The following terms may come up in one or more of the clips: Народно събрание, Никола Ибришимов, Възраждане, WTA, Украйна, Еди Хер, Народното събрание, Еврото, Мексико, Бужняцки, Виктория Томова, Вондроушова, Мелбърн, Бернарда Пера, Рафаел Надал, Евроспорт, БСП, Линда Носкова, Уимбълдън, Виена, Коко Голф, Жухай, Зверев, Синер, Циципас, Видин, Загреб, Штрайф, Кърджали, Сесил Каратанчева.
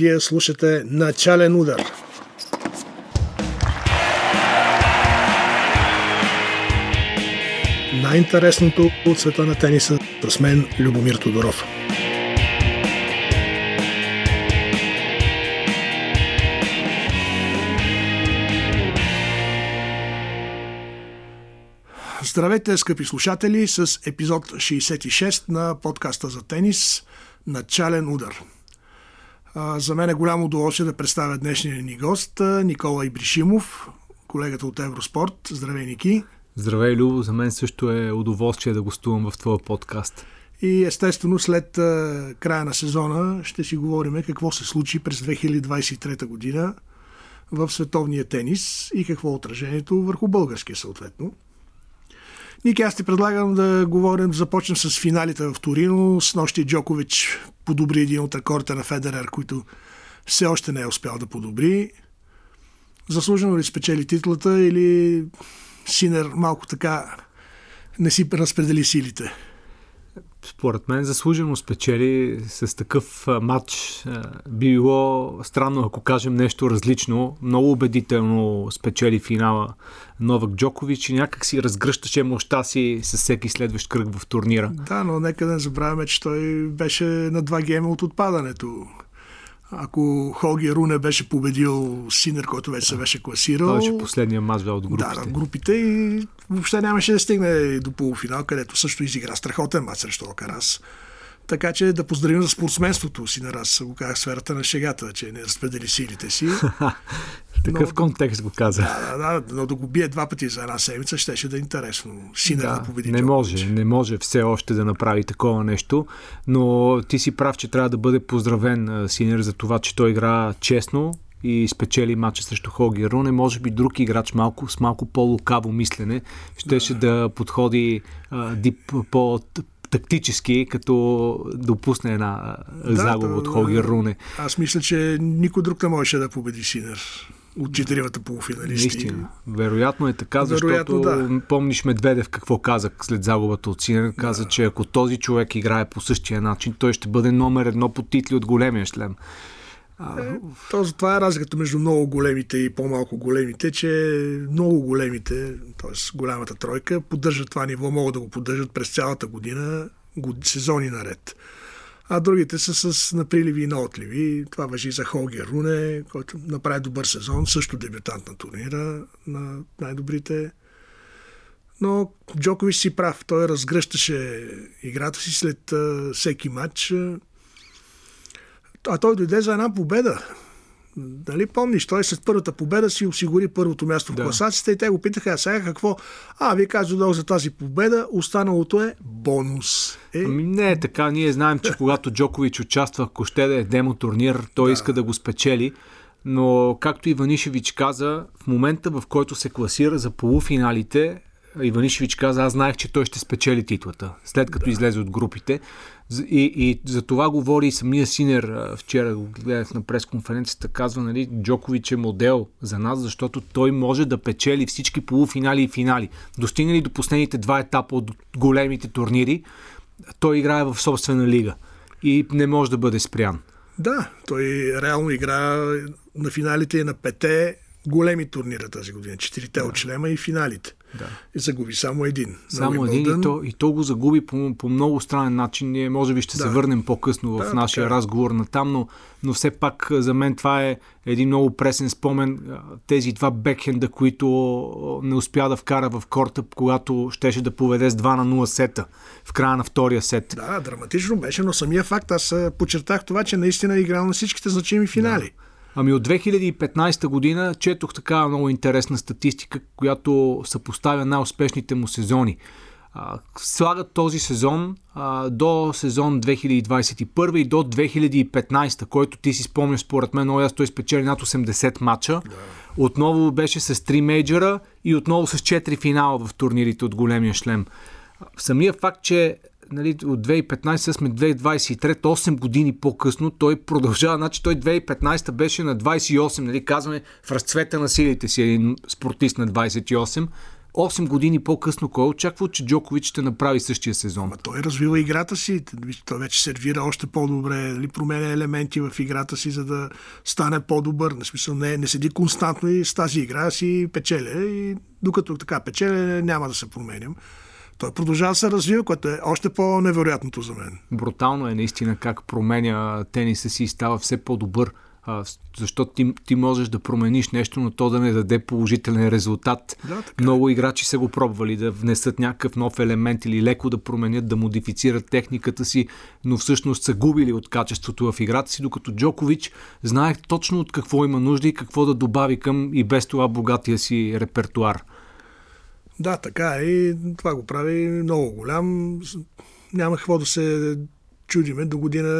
Вие слушате начален удар. Най-интересното от света на тениса с мен Любомир Тодоров. Здравейте, скъпи слушатели, с епизод 66 на подкаста за тенис «Начален удар». За мен е голямо удоволствие да представя днешния ни гост Никола Ибришимов, колегата от Евроспорт. Здравей, Ники! Здравей, Любо! За мен също е удоволствие да гостувам в твоя подкаст. И естествено след края на сезона ще си говорим какво се случи през 2023 година в световния тенис и какво е отражението върху българския съответно. Ники, аз ти предлагам да започнем с финалите в Торино. Снощи Джокович подобри един от рекордите на Федерер, който все още не е успял да подобри. Заслужено ли спечели титлата или Синер малко така не си разпредели силите? Според мен заслужено спечели. С такъв матч би било странно, ако кажем нещо различно. Много убедително спечели финала Новак Джокович и някак си разгръщаше мощта си с всеки следващ кръг в турнира. Да, но нека да не забравяме, че той беше на 2 гейма от отпадането. Ако Хоги Руне беше победил Синер, който вече се беше класирал... Това беше последния мач от групите. Да, групите и въобще нямаше да стигне до полуфинал, където също изигра страхотен мач срещу Алкарас. Така че да поздравим за спортсменството Синер. Аз го казах в сферата на шегата, че не разпредели силите си. Такъв контекст го каза. Да, но да го бие 2 пъти за една седмица, щеше да е интересно. Синер да победи. Не може все още да направи такова нещо, но ти си прав, че трябва да бъде поздравен Синер за това, че той игра честно и спечели матча срещу Хоги Руне. Може би друг играч с малко по-лукаво мислене щеше да подходи тактически, като допусне една загуба от Хоги Руне. Аз мисля, че никой друг не можеше да победи Синер от 4-мата полуфиналисти. Наистина. Вероятно е така, защото помниш Медведев какво каза след загубата от Синер. Каза, че ако този човек играе по същия начин, той ще бъде номер 1 по титли от големия шлем. Това е разликата между много големите и по-малко големите, че много големите, т.е. голямата тройка, поддържат това ниво, могат да го поддържат през цялата година, сезони наред. А другите са с наприливи и на отливи. Това важи за Хоги Руне, който направи добър сезон, също дебютант на турнира на най-добрите. Но Джокович си прав. Той разгръщаше играта си след всеки матч. А той дойде за една победа. Нали помниш? Той след първата победа си осигури първото място в класацията и те го питаха, а сега какво? Вие казвате за тази победа, останалото е бонус. Не е така. Ние знаем, че когато Джокович участва в демо турнир, той иска да го спечели. Но както Иванишевич каза, в момента в който се класира за полуфиналите, Иванишевич каза, аз знаех, че той ще спечели титлата, след като излезе от групите. И за това говори и самия Синер. Вчера го гледах на пресконференцията, казва, нали, Джокович е модел за нас, защото той може да печели всички полуфинали и финали. Достигнали до последните 2 етапа от големите турнири, той играе в собствена лига и не може да бъде спрян. Да, той реално игра на финалите и на 5-те големи турнира тази година. 4-те от шлема и финалите. И загуби само един. Само един и то го загуби по много странен начин. Ние може би ще се върнем по-късно в нашия разговор на там, но все пак за мен това е един много пресен спомен. Тези 2 бекхенда, които не успя да вкара в корта, когато щеше да поведе с 2-0 сета в края на втория сет. Да, драматично беше, но самия факт, аз подчертах това, че наистина е играл на всичките значими финали. От 2015 година четох такава много интересна статистика, която съпоставя най-успешните му сезони. Слагат този сезон до сезон 2021 и до 2015, който ти си спомняш според мен, но аз той спечели над 80 матча. Отново беше с 3 мейджора и отново с 4 финала в турнирите от големия шлем. Самия факт, че от 2015 сме 2023, 8 години по-късно той продължава. Той 2015 беше на 28, казваме в разцвета на силите си един спортист на 28, 8 години по-късно кой очаква, че Джокович ще направи същия сезон? А той развива играта си, той вече сервира още по-добре, променя елементи в играта си, за да стане по-добър. На смисъл не седи константно и с тази игра си печеля и докато така печеля, няма да се променям. Той продължава да се развива, което е още по-невероятното за мен. Брутално е наистина как променя тениса си и става все по-добър. Защото ти можеш да промениш нещо, но то да не даде положителен резултат. Да, много играчи са го пробвали да внесат някакъв нов елемент или леко да променят, да модифицират техниката си, но всъщност са губили от качеството в играта си, докато Джокович знае точно от какво има нужда и какво да добави към и без това богатия си репертуар. Да, така е. И това го прави много голям. Няма какво да се чудиме, до година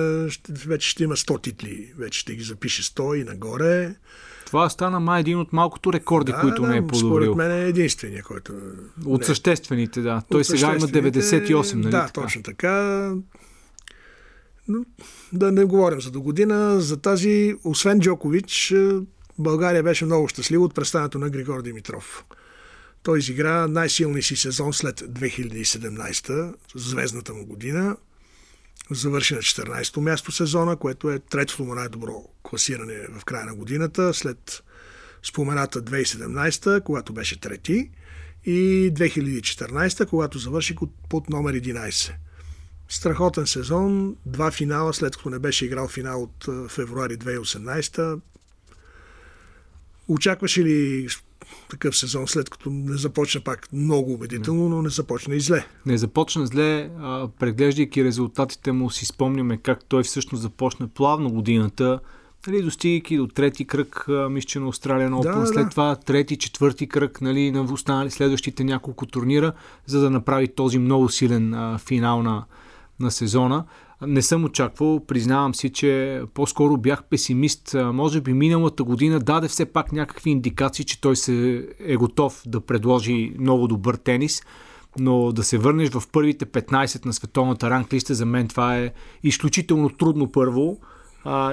вече ще има 100 титли. Вече ще ги запише 100 и нагоре. Това стана май един от малкото рекорди, които не е подобрил. Според мен е единствения, който... От съществените, да. Той сега има 98, нали? Да, точно така. Но да не говорим за до година. За тази, освен Джокович, България беше много щастлива от представянето на Григор Димитров. Той изигра най-силния си сезон след 2017, звездната му година. Завърши на 14-то място сезона, което е третото му най-добро класиране в края на годината, след спомената 2017, когато беше трети, и 2014, когато завърши под номер 11. Страхотен сезон, 2 финала, след като не беше играл финал от февруари 2018. Очакваше ли такъв сезон, след като не започна пак много убедително, но не започна и зле. Не започна зле, преглеждайки резултатите му, си спомняме как той всъщност започна плавно годината, нали, достигайки до трети кръг, мисля, на Australian Open, след това трети, четвърти кръг, нали, на останали следващите няколко турнира, за да направи този много силен финал на сезона. Не съм очаквал, признавам си, че по-скоро бях песимист. Може би миналата година даде все пак някакви индикации, че той е готов да предложи много добър тенис, но да се върнеш в първите 15 на световната ранглиста, за мен това е изключително трудно първо.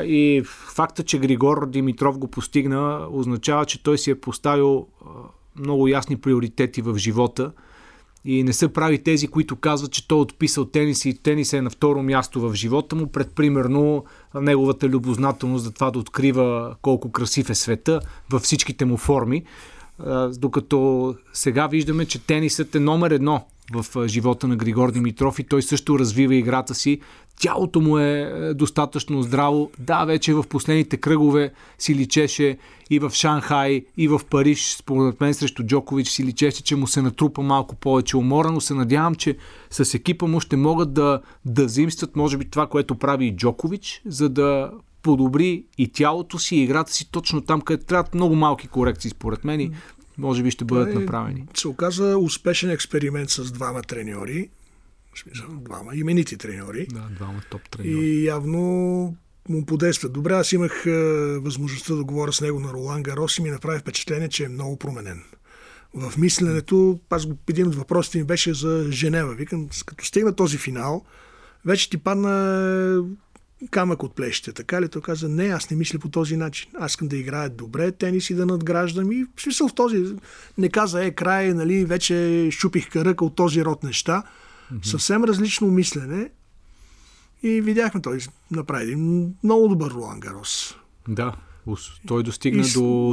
И факта, че Григор Димитров го постигна, означава, че той си е поставил много ясни приоритети в живота. И не са прави тези, които казват, че той е отписал тенис и тенис е на второ място в живота му, пред примерно неговата любознателност за това да открива колко красив е света във всичките му форми. Докато сега виждаме, че тенисът е номер 1 в живота на Григор Димитров и той също развива играта си. Тялото му е достатъчно здраво. Да, вече в последните кръгове си личеше и в Шанхай, и в Париж, според мен срещу Джокович си личеше, че му се натрупа малко повече умора, но се надявам, че с екипа му ще могат да взаимстват, може би, това, което прави и Джокович, за да подобри и тялото си, и играта си точно там, където трябват много малки корекции, според мен, и може би ще бъдат направени. Се оказа успешен експеримент с двама треньори, двама именити треньори. Да, двама топ треньори. И явно му подейства добре. Аз имах възможността да говоря с него на Ролан Гарос и ми направи впечатление, че е много променен. В мисленето, един от въпросите ми беше за Женева. Викам, като стигна този финал, вече ти падна камък от плещите, така ли? Той каза, не, аз не мисля по този начин. Аз искам да играя добре тенис и да надграждам. И в смисъл в този... Не каза, край, нали, вече щупих кръка от този род неща. Съвсем различно мислене. И видяхме, той направи много добър Ролан Гарос. Да, той достигна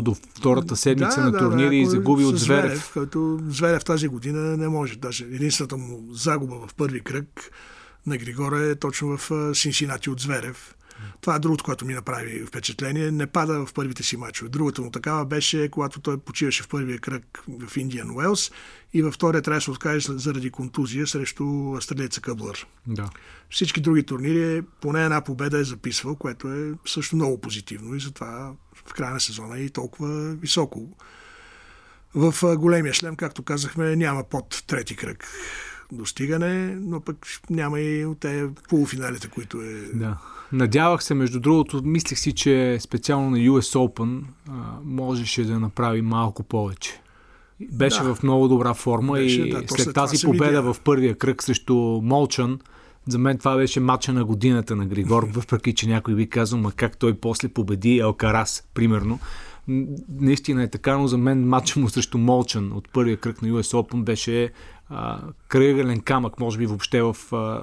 до втората седмица на турнири и загуби от Зверев. Който Зверев тази година не може. Даже единствената му загуба в първи кръг на Григора е точно в Синсинати от Зверев. Това е другото, което ми направи впечатление. Не пада в първите си мачове. Другата му такава беше, когато той почиваше в първия кръг в Индиан Уелс и във втория трябва да се откаже заради контузия срещу австралийца Къблър. Да. Всички други турнири поне една победа е записвал, което е също много позитивно и затова в края на сезона е и толкова високо. В големия шлем, както казахме, няма под трети кръг достигане, но пък няма и от тези полуфиналите, които е... Да. Надявах се, между другото, мислех си, че специално на US Open можеше да направи малко повече. Беше в много добра форма и след тази победа в първия кръг срещу Молчан, за мен това беше матча на годината на Григор, въпреки че някой би казал, ма как той после победи Алкарас, примерно. Наистина е така, но за мен матчът му срещу Молчан от първия кръг на US Open беше кръгален камък, може би въобще в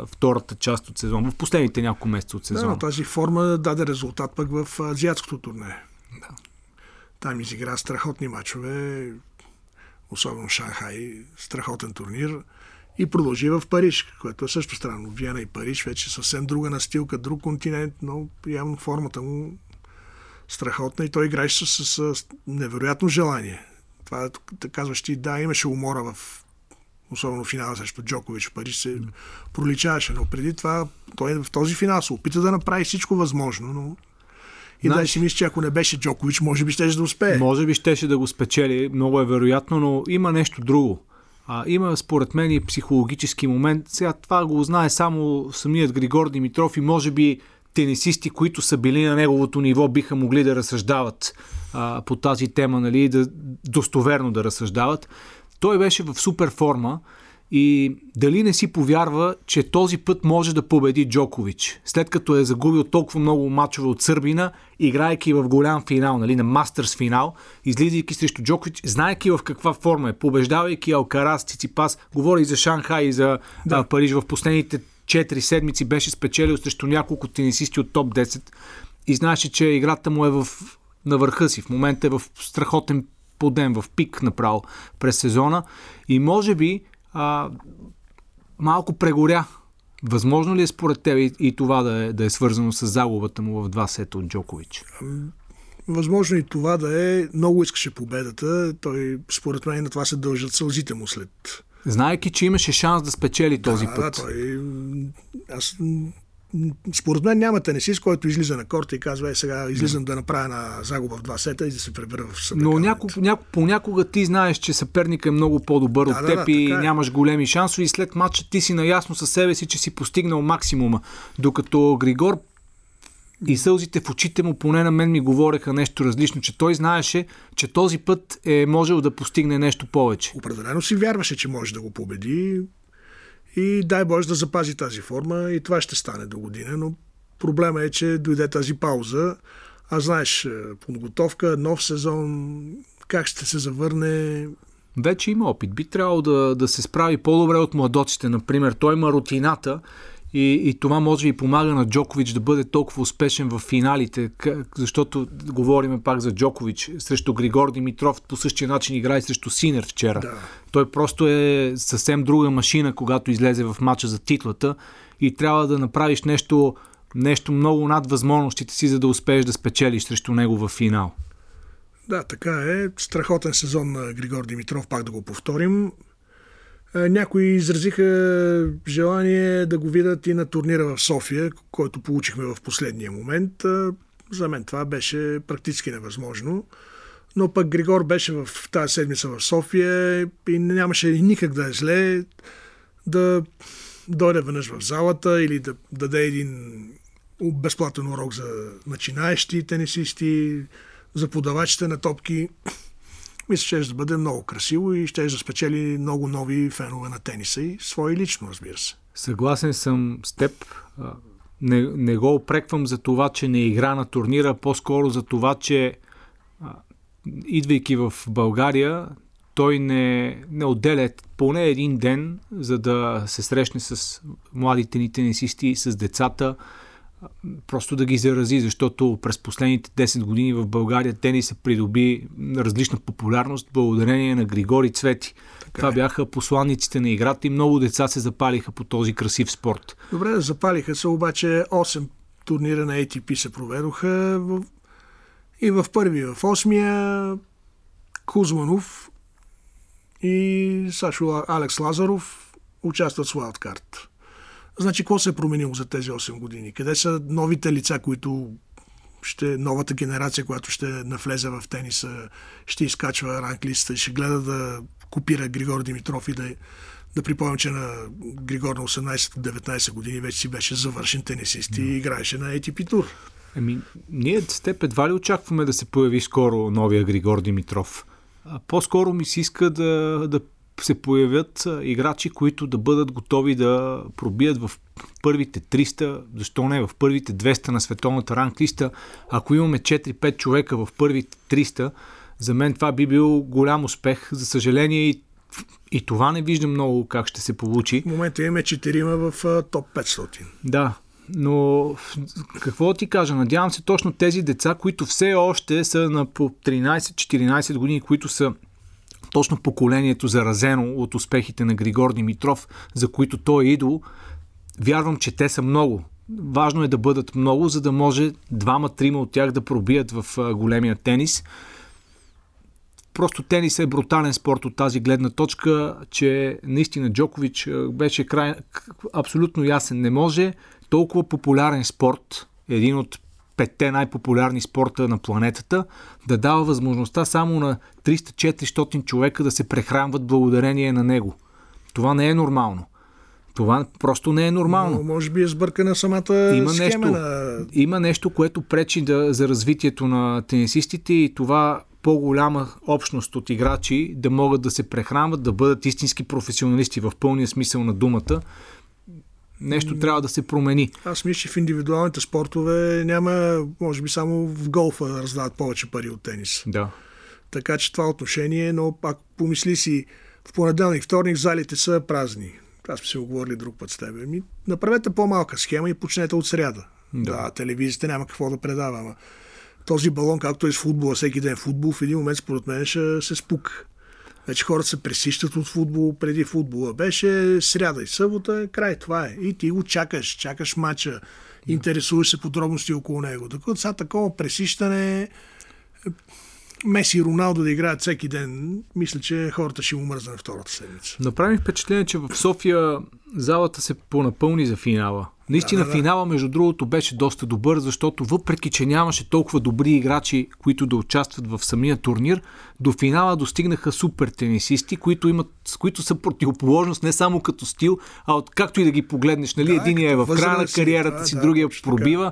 втората част от сезона, в последните няколко месеца от сезона. Да, тази форма даде резултат пък в азиатското турне. Да. Там изигра страхотни матчове, особено Шанхай, страхотен турнир, и продължи в Париж, което е също странно. Виена и Париж вече съвсем друга настилка, друг континент, но явно формата му страхотна и той играеше с невероятно желание. Това да казваш ти, да, имаше умора в особено финала срещу Джокович в Париж се проличаваше, но преди това той в този финал се опита да направи всичко възможно, но и да си мисля, че ако не беше Джокович, може би щеше да успее. Може би щеше да го спечели, много е вероятно, но има нещо друго. Има според мен и психологически момент. Сега това го знае само самият Григор Димитров и може би тенисисти, които са били на неговото ниво, биха могли да разсъждават по тази тема, нали, да достоверно да разсъждават. Той беше в супер форма и дали не си повярва, че този път може да победи Джокович, след като е загубил толкова много мачове от сърбина, играйки в голям финал, нали, на мастърс финал, излизайки срещу Джокович, знаейки в каква форма е, побеждавайки Алкарас, Циципас, говори и за Шанхай и за Париж, в последните 4 седмици беше спечелил срещу няколко тенисисти от топ 10 и знаеше, че играта му е на върха си, в момента е в страхотен подем, в пик направо през сезона и може би малко прегоря. Възможно ли е според тебе и това да е свързано с загубата му в два сета от Джокович? Възможно и това да е. Много искаше победата. Той според мен на това се дължат сълзите му след. Знаейки, че имаше шанс да спечели този път. Да, той... Според мен няма тенисист, който излиза на корта и казва, сега излизам да направя на загуба в два сета и да се пребера в съперника. Но понякога ти знаеш, че съперника е много по-добър от теб и нямаш големи шансове и след матча ти си наясно със себе си, че си постигнал максимума. Докато Григор и сълзите в очите му, поне на мен ми говореха нещо различно, че той знаеше, че този път е можел да постигне нещо повече. Определено си вярваше, че може да го победи. И дай Боже да запази тази форма и това ще стане до година, но проблема е, че дойде тази пауза. А знаеш, подготовка, нов сезон, как ще се завърне. Вече има опит. Би трябвало да се справи по-добре от младоците, например. Той има рутината и това може би помага на Джокович да бъде толкова успешен в финалите, защото говорим пак за Джокович срещу Григор Димитров, по същия начин играе срещу Синер вчера. Да. Той просто е съвсем друга машина, когато излезе в матча за титлата и трябва да направиш нещо много над възможностите си, за да успееш да спечелиш срещу него в финал. Да, така е. Страхотен сезон на Григор Димитров, пак да го повторим. Някои изразиха желание да го видят и на турнира в София, който получихме в последния момент. За мен това беше практически невъзможно. Но пък Григор беше в тази седмица в София и нямаше никак да е зле да дойде веднъж в залата или да даде един безплатен урок за начинаещи тенисисти, за подавачите на топки. Мисля, че ще бъде много красиво и ще спечели много нови фенове на тениса и свои лично, разбира се. Съгласен съм с теб. Не го опреквам за това, че не игра на турнира, по-скоро за това, че идвайки в България, той не отделя поне един ден, за да се срещне с младите ни тенисисти, с децата, просто да ги зарази, защото през последните 10 години в България тенисът придоби различна популярност благодарение на Григор и Цвети. Това бяха посланниците на играта и много деца се запалиха по този красив спорт. Добре, запалиха се, обаче 8 турнира на ATP се проведоха и в първи, в 8-я Кузманов и Сашо Алекс Лазаров участват с Wildcard. Значи, какво се е променило за тези 8 години? Къде са новите лица, новата генерация, която ще навлезе в тениса, ще изкачва ранглиста, ще гледа да копира Григор Димитров и да припомня, че на Григор на 18-19 години вече си беше завършен тенисист и играеше на ATP тур. Ние с теб едва ли очакваме да се появи скоро новия Григор Димитров? По-скоро ми се иска да се появят играчи, които да бъдат готови да пробият в първите 300, защо не, в първите 200 на световната ранглиста. Ако имаме 4-5 човека в първите 300, за мен това би бил голям успех. За съжаление и това не виждам много как ще се получи. В момента имаме 4 в топ 500. Да, но какво ти кажа, надявам се точно тези деца, които все още са на по 13-14 години, които са точно поколението заразено от успехите на Григор Димитров, за които той е идол, вярвам, че те са много. Важно е да бъдат много, за да може 2-3 от тях да пробият в големия тенис. Просто тенис е брутален спорт от тази гледна точка, че наистина Джокович беше край, абсолютно ясен. Не може толкова популярен спорт, един от 5-те най-популярни спорта на планетата, да дава възможността само на 300-400 човека да се прехранват благодарение на него. Това не е нормално. Това просто не е нормално. Но, може би е сбъркана самата схема. Има нещо, което пречи за развитието на тенисистите и това по-голяма общност от играчи да могат да се прехранват, да бъдат истински професионалисти в пълния смисъл на думата. Нещо трябва да се промени. Аз мисля, че в индивидуалните спортове няма, може би само в голфа да раздават повече пари от тенис. Да. Така че това отношение, но пак помисли си, в понеделник, вторник залите са празни. Аз сме се оговорили друг път с тебе. Направете по-малка схема и почнете от сряда. Да, телевизията няма какво да предава, ама този балон, както е с футбола, всеки ден футбол, в един момент според мен ще се спука. Вече хората се пресищат от футбол, преди футбола беше сряда и събота, край, това е. И ти го чакаш матча, интересуваш се подробности около него. Докато сега такова пресищане, Меси и Роналдо да играят всеки ден, мисля, че хората ще умръзна втората седмица. Направи впечатление, че в София залата се понапълни за финала. Наистина финала, между другото, беше доста добър, защото въпреки, че нямаше толкова добри играчи, които да участват в самия турнир, до финала достигнаха супер тенисисти, които са противоположност не само като стил, а от както и да ги погледнеш. Нали? Да, единия е в края на кариерата си, другия пробива.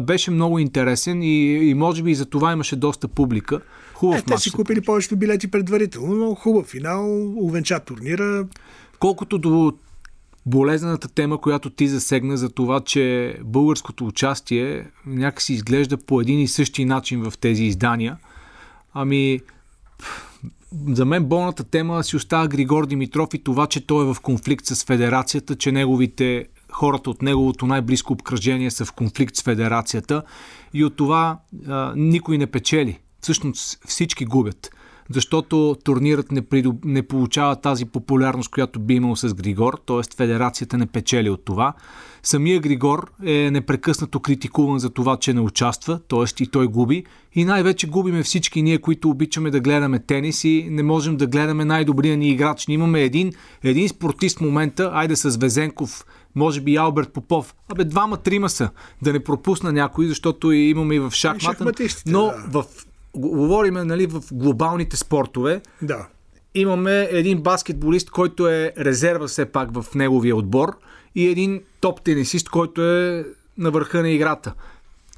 Беше много интересен и може би и за това имаше доста публика. Хубав матч. Те си купили повечето билети предварително, но хубав финал, увенча турнира. Колкото до болезнената тема, която ти засегна за това, че българското участие някакси изглежда по един и същи начин в тези издания. За мен болната тема си остава Григор Димитров и това, че той е в конфликт с федерацията, че хората от неговото най-близко обкръжение са в конфликт с федерацията и от това никой не печели. Всъщност всички губят. Защото турнирът не получава тази популярност, която би имал с Григор, т.е. федерацията не печели от това. Самия Григор е непрекъснато критикуван за това, че не участва, т.е. и той губи. И най-вече губиме всички ние, които обичаме да гледаме тенис и не можем да гледаме най-добрия ни играч. Ние имаме един спортист в момента, айде с Везенков, може би Алберт Попов. 2-3 са, да не пропусна някой, защото имаме и в шахмата, но в... Говориме, нали, в глобалните спортове. Да. Имаме един баскетболист, който е резерва все пак в неговия отбор и един топ тенисист, който е на върха на играта.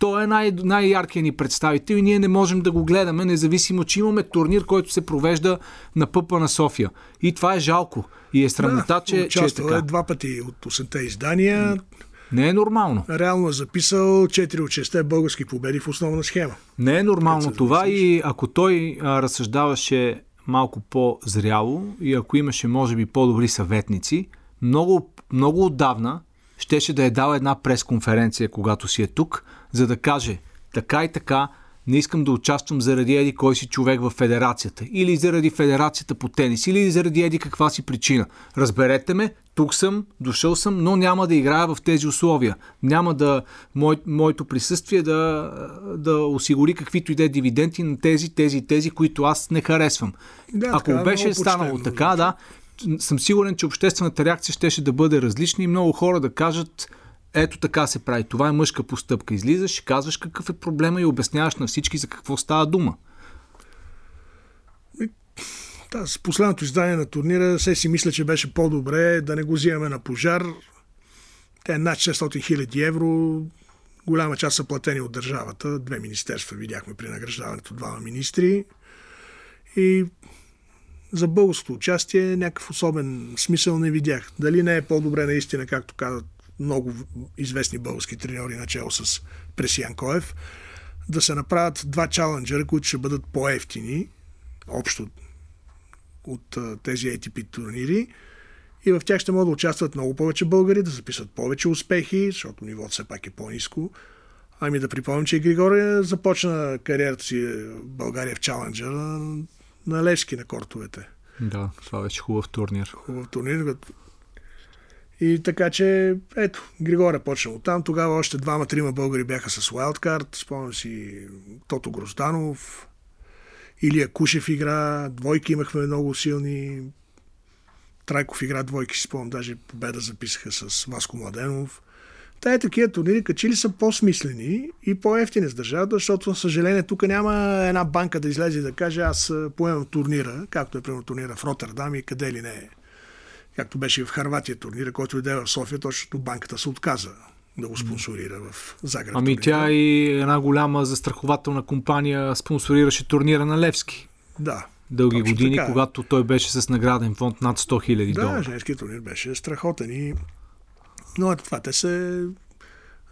Той е най-яркият ни представител и ние не можем да го гледаме, независимо, че имаме турнир, който се провежда на пъпа на София. И това е жалко. И е срамота, че е така. Е 2 от 8-те издания. Не е нормално. Реално е записал 4 от 6 български победи в основна схема. Не е нормално това и ако той разсъждаваше малко по-зряло и ако имаше, може би, по-добри съветници, много, много отдавна щеше да е дал една пресконференция, когато си е тук, за да каже така и така, не искам да участвам заради еди кой си човек в федерацията или заради федерацията по тенис или заради еди каква си причина. Разберете ме, тук съм, дошъл съм, но няма да играя в тези условия. Няма да моето присъствие да осигури каквито и да е дивиденти на тези, които аз не харесвам. Да, ако така, беше станало така, да, съм сигурен, че обществената реакция щеше да бъде различна и много хора да кажат: ето така се прави. Това е мъжка постъпка. Излизаш, казваш какъв е проблема и обясняваш на всички за какво става дума. С последното издание на турнира се си мисля, че беше по-добре да не го взимаме на пожар. Те над 600 000 евро. Голяма част са платени от държавата. 2 министерства видяхме при награждаването, 2 министри. И за българското участие някакъв особен смисъл не видях. Дали не е по-добре наистина, както казват много известни български треньори, начало с Пресиян Коев, да се направят два чаленджера, които ще бъдат по-евтини общо от тези ATP турнири и в тях ще могат да участват много повече българи, да записват повече успехи, защото нивото все пак е по-низко. Ами да припомним, че Григор започна кариерата си в България в чаленджер на Левски на кортовете. Да, това вече хубав турнир. Хубав турнир. И така че, ето, Григор е почнал там. Тогава още двама-трима българи бяха с уайлдкарт. Спомням си Тото Грозданов, Илия Кушев игра, двойки имахме много силни. Трайков игра двойки, си спомням, даже победа записаха с Васко Младенов. Тая такива турнири качили са по-смислени и по-ефтини с държавата, защото, за съжаление, тук няма една банка да излезе и да каже аз поемам турнира, както е примерно турнира в Роттердам и къде ли не е. Както беше и в Хърватия турнира, който иде в София, точно банката се отказа да го спонсорира в Загреб. Ами турнира. Тя и една голяма застрахователна компания спонсорираше турнира на Левски. Да. Дълги точно години, така, когато той беше с награден фонд над $100,000. Да, женският турнир беше страхотен и... Но това те се...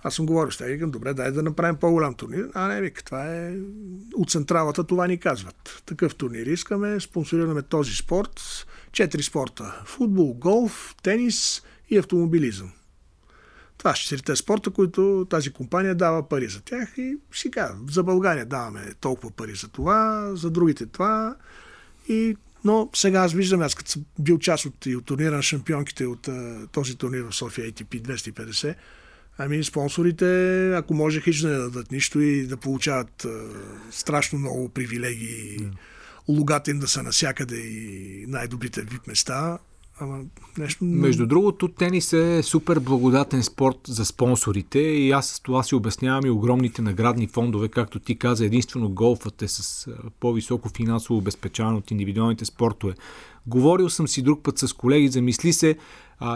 Аз съм говорил с тях и викам, добре, дай да направим по-голям турнир. А не, вика, това е... От централата това ни казват. Такъв турнир искаме, спонсорираме този спорт. 4 спорта. Футбол, голф, тенис и автомобилизъм. Това са 4 спорта, които тази компания дава пари за тях. И сега за България даваме толкова пари за това, за другите това. И... Но сега аз виждам, аз като съм бил част от турнира на шампионките от този турнир в София ATP 250, ами спонсорите, ако можеха и да не дадат нищо и да получават страшно много привилегии, логата им да са насякъде и най-добрите вип места, ама нещо... Между другото, тенис е супер благодатен спорт за спонсорите и аз с това си обяснявам и огромните наградни фондове, както ти каза, единствено голфът е с по-високо финансово обезпечаване от индивидуалните спортове. Говорил съм си друг път с колеги, замисли се,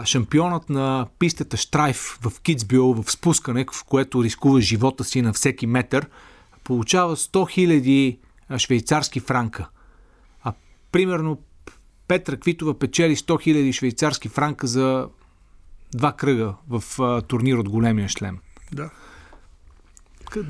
шампионът на пистата Штрайф в Китсбюл, в спускане, в което рискува живота си на всеки метър, получава 100 000 швейцарски франка. А примерно Петра Квитова печели 100 000 швейцарски франка за 2 кръга в турнир от големия шлем. Да.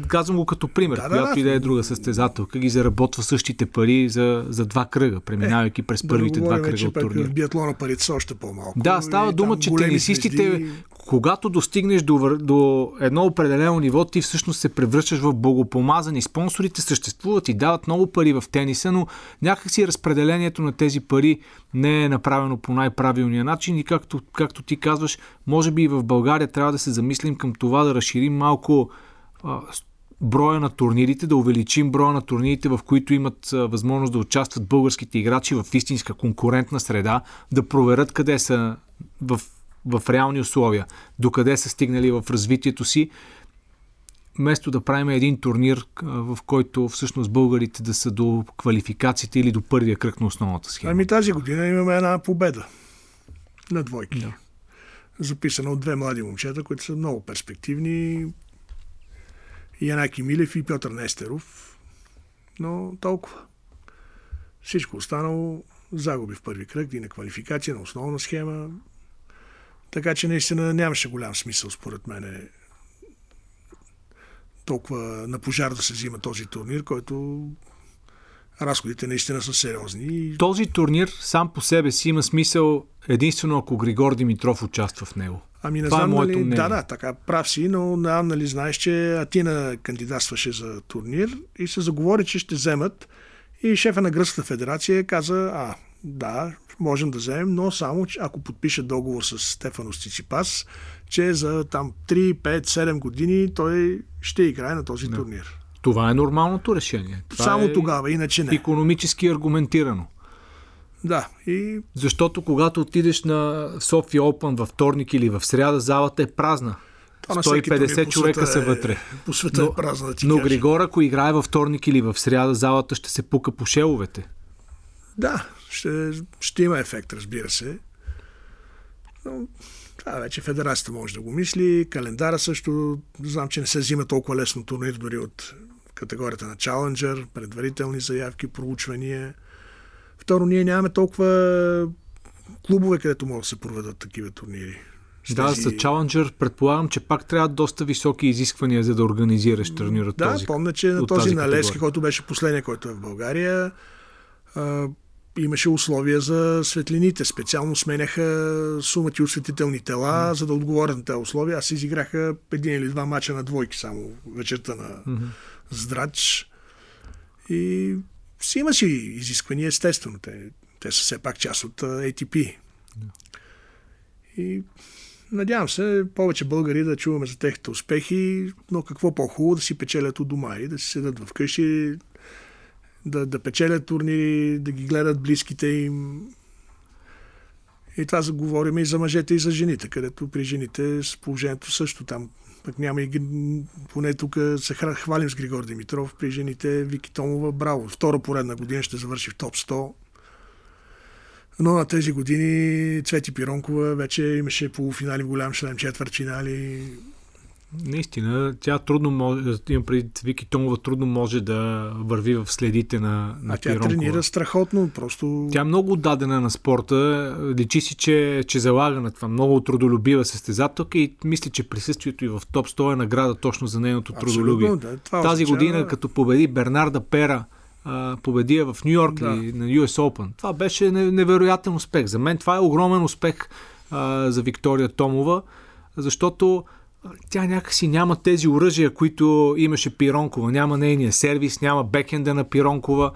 Казвам го като пример, когато иде друга състезателка ги заработва същите пари за 2 кръга, преминавайки през първите 2 кръга от турнира. В биатлона парите са още по-малко. Да, става дума, че тенисистите, когато достигнеш до едно определено ниво, ти всъщност се превръщаш в богопомазани. Спонсорите съществуват и дават много пари в тениса, но някакси разпределението на тези пари не е направено по най-правилния начин и както ти казваш, може би и в България трябва да се замислим към това да разширим малко броя на турнирите, да увеличим броя на турнирите, в които имат възможност да участват българските играчи в истинска конкурентна среда, да проверят къде са в реални условия, докъде са стигнали в развитието си, вместо да правим един турнир, в който всъщност българите да са до квалификациите или до първия кръг на основната схема. Ами тази година имаме една победа на двойки. Да. Записана от 2 млади момчета, които са много перспективни, Янаки Милев и Пьотър Нестеров, но толкова. Всичко останало загуби в първи кръг и на квалификация, на основна схема. Така че наистина нямаше голям смисъл, според мене, толкова на пожар да се взима този турнир, който разходите наистина са сериозни. Този турнир сам по себе си има смисъл единствено ако Григор Димитров участва в него. Ами не това знам, е моето мнение. Да, така, прав си, но нали знаеш, че Атина кандидатстваше за турнир и се заговори, че ще вземат и шефа на Гръцката федерация каза, да, можем да вземем, но само ако подпише договор с Стефанос Циципас, че за там 3, 5, 7 години той ще играе на този турнир. Това е нормалното решение. Това само тогава, иначе не. Икономически аргументирано. Да. И... Защото когато отидеш на София Open във вторник или в сряда, залата е празна. 150 човека са вътре. По света е празна, да ти кажа. Но Григор, ако играе във вторник или в сряда, залата ще се пука по шеловете. Да, ще има ефект, разбира се. Но това вече федерацията може да го мисли. Календара също. Знам, че не се взима толкова лесно турнир, дори от категорията на чаленджер, предварителни заявки, проучвания. Второ, ние нямаме толкова клубове, където могат да се проведат такива турнири. Да, тези... за чаленджър предполагам, че пак трябва доста високи изисквания, за да организираш турнира. Да, този, помня, че на този на Левски, който беше последния, който е в България, имаше условия за светлините. Специално сменяха сумати осветителни тела, за да отговорят на тези условия. Аз изиграха един или два мача на двойки само вечерта на здрач. И си има си изисквания, естествено. Те са все пак част от ATP. И надявам се повече българи да чуваме за техните успехи, но какво по-хубаво да си печелят от дома и да си седат вкъщи, да печелят турнири, да ги гледат близките им. И това говорим и за мъжете, и за жените, където при жените с положението също там. Пък няма и... Поне тук се хвалим с Григор Димитров. При жените Вики Томова, браво. Втора поредна година ще завърши в топ 100. Но на тези години Цвети Пиронкова вече имаше полуфинали в голям шлем, четвъртфинали. Наистина, тя трудно може, имам предвид Вики Томова, трудно може да върви в следите на Пиронкова. А тя тренира страхотно, просто... Тя е много отдадена на спорта, личи си, че залага на това. Много трудолюбива състезателка и мисля, че присъствието и в топ 100 е награда точно за нейното трудолюбие. Да, тази година, като победи Бернарда Пера, победи в Ню Йорк или на US Open. Това беше невероятен успех. За мен това е огромен успех за Виктория Томова, защото тя някакси няма тези оръжия, които имаше Пиронкова. Няма нейния сервис, няма бекенда на Пиронкова.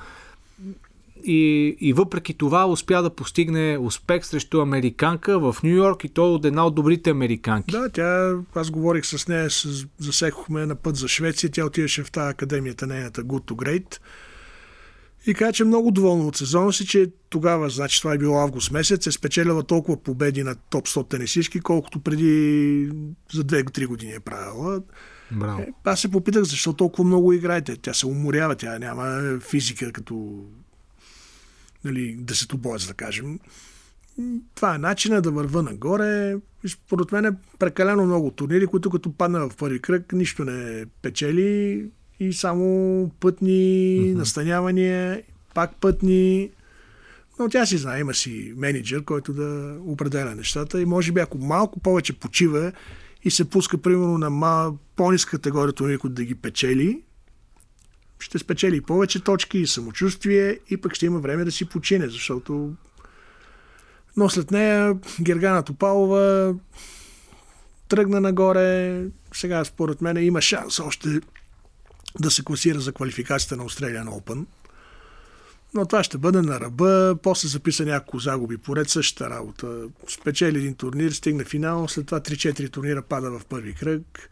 И въпреки това успя да постигне успех срещу американка в Ню Йорк и той от една от добрите американки. Да, аз говорих с нея, засекохме на път за Швеция. Тя отиваше в тази академията, нейната Good to Great. И каза, че много доволна от сезона си, че тогава, значи това е било август месец, е спечеляла толкова победи на топ 100 тенисишки, колкото преди за 2-3 години е правила. Браво. Аз се попитах, защо толкова много играете. Тя се уморява, тя няма физика като десетобоец, да кажем. Това е начинът да върва нагоре. Според мен е прекалено много турнири, които като падна в първи кръг, нищо не печели. И само пътни, настанявания, пак пътни. Но тя си знае, има си менеджер, който да определя нещата. И може би ако малко повече почива и се пуска примерно на по-ниска категория турнири, които да ги печели, ще спечели повече точки и самочувствие и пък ще има време да си почине, защото... Но след нея Гергана Топалова тръгна нагоре. Сега според мен има шанс още да се класира за квалификацията на Australian Open. Но това ще бъде на ръба. После записа няколко загуби поред, същата работа. Спечели един турнир, стигна финал, след това 3-4 турнира пада в първи кръг.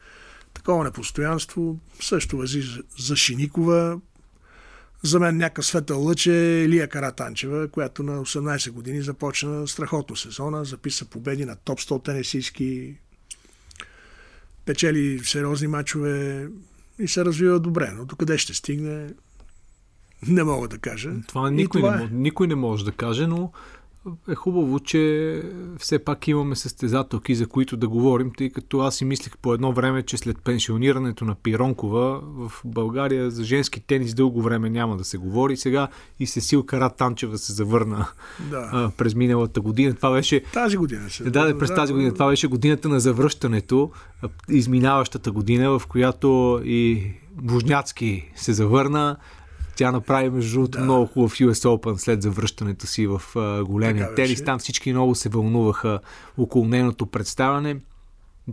Такова непостоянство. Също възи за Шиникова. За мен някакъв светъл лъч е Илия Каратанчева, която на 18 години започна страхотно сезона. Записа победи на топ 100 тенисистки. Печели сериозни мачове. И се развива добре, но докъде ще стигне, не мога да кажа. Това никой не може да каже, но е хубаво, че все пак имаме състезателки, за които да говорим, тъй като аз си мислех по едно време, че след пенсионирането на Пиронкова в България за женски тенис дълго време няма да се говори. Сега и Сесил Каратанчева се завърна през миналата година. Това беше... Тази година се. Да, през тази година. Това беше годината на завръщането, изминаващата година, в която и Бужняцки се завърна. Тя направи между другото много хубав US Open след завръщането си в големия тенис. Там всички много се вълнуваха около нейното представяне.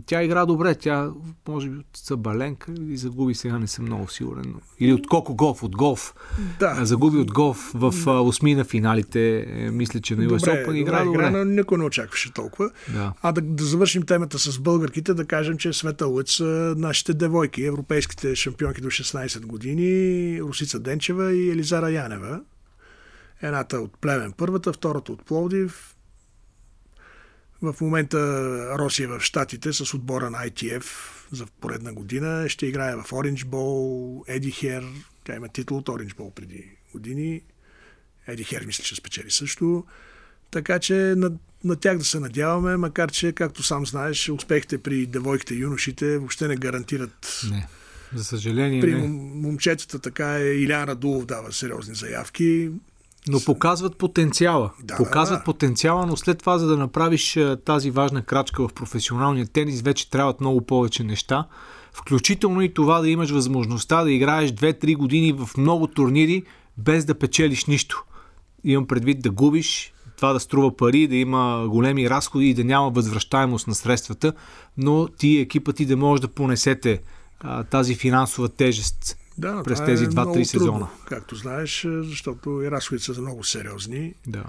Тя игра добре. Тя може би от Сабаленка или загуби, сега не съм много сигурен. Или от Коко Голф, от Голф. Да. Загуби от Голф в осми на финалите. Мисля, че на US Open игра добре. Но никой не очакваше толкова. Да. Да завършим темата с българките, да кажем, че Света Лъц, нашите девойки, европейските шампионки до 16 години, Русица Денчева и Елизара Янева. Едната от Плевен първата, втората от Пловдив. В момента Росия в Щатите с отбора на ITF за поредна година. Ще играе в Orange Bowl, Еди Хер. Тя има титул от Orange Bowl преди години. Еди Хер мисля, че спечели също. Така че на тях да се надяваме, макар че, както сам знаеш, успехите при девойките и юношите въобще не гарантират. Не, за съжаление. При момчетата така е Илян Радулов дава сериозни заявки. Но показват потенциала. Да, показват потенциала, но след това, за да направиш тази важна крачка в професионалния тенис, вече трябват много повече неща. Включително и това да имаш възможността да играеш 2-3 години в много турнири, без да печелиш нищо. Имам предвид да губиш, това да струва пари, да има големи разходи и да няма възвръщаемост на средствата, но ти, екипът ти да може да понесете тази финансова тежест. Да, през тези 2-3 сезона. Трудно, както знаеш, защото и разходите са много сериозни. Да.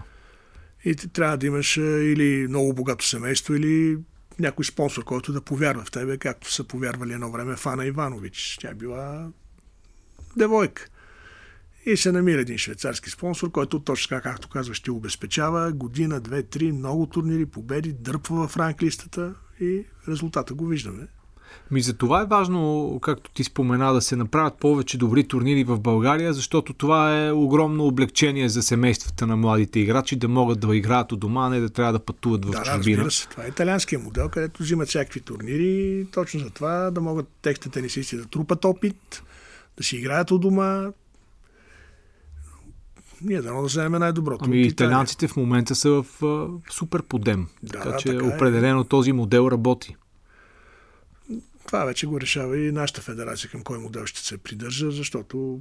И ти трябва да имаш или много богато семейство, или някой спонсор, който да повярва в тебе, както са повярвали едно време в Ана Иванович. Тя била девойка. И се намира един швейцарски спонсор, който точно така, както казваш, ти обезпечава година, 2-3, много турнири, победи, дърпва в ранглистата и резултата го виждаме. За това е важно, както ти спомена, да се направят повече добри турнири в България, защото това е огромно облегчение за семействата на младите играчи, да могат да играят у дома, а не да трябва да пътуват в чужбина. Да, разбира се. Това е италианския модел, където взимат всякакви турнири, точно за това да могат техните тенисисти да трупат опит, да си играят у дома. Ние да вземем най-доброто. Ами италианците в момента са в супер подем, така че определено този модел работи. Това вече го решава и нашата федерация към кой модел ще се придържа, защото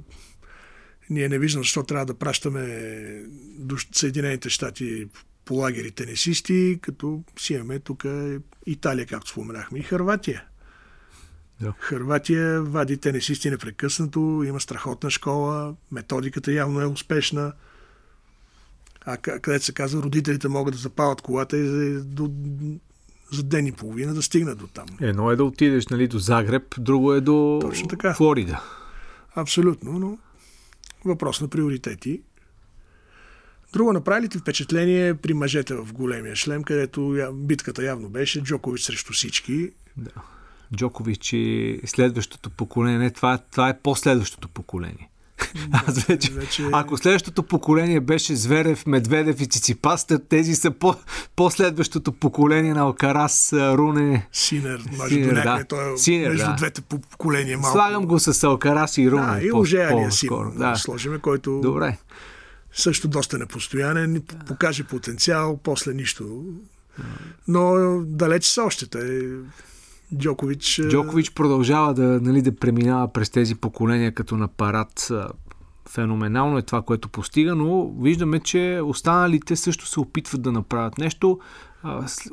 ние не виждаме защо трябва да пращаме до Съединените щати по лагери тенисисти, като си имаме тук Италия, както споменахме, и Хърватия. Да. Хърватия вади тенисисти непрекъснато, има страхотна школа, методиката явно е успешна. А където се казва, родителите могат да запалят колата и за ден и половина да стигна до там. Едно е да отидеш, нали, до Загреб, друго е до Флорида. Абсолютно, но въпрос на приоритети. Друго, направи ли впечатление при мъжете в големия шлем, където битката явно беше Джокович срещу всички? Да. Джокович е следващото поколение. Не, това е последващото поколение. Аз вече... Ако следващото поколение беше Зверев, Медведев и Циципас, тези са последващото поколение на Алкарас, Руне... Синер, може до някъде, той е между двете поколения малко. Слагам го с Алкарас и Руне. Да, и ожеяния Синер, да сложиме, който добре. Също доста непостоянен, покаже потенциал, после нищо. Но далеч са още. Джокович продължава да преминава през тези поколения като на парад. Феноменално е това, което постига, но виждаме, че останалите също се опитват да направят нещо.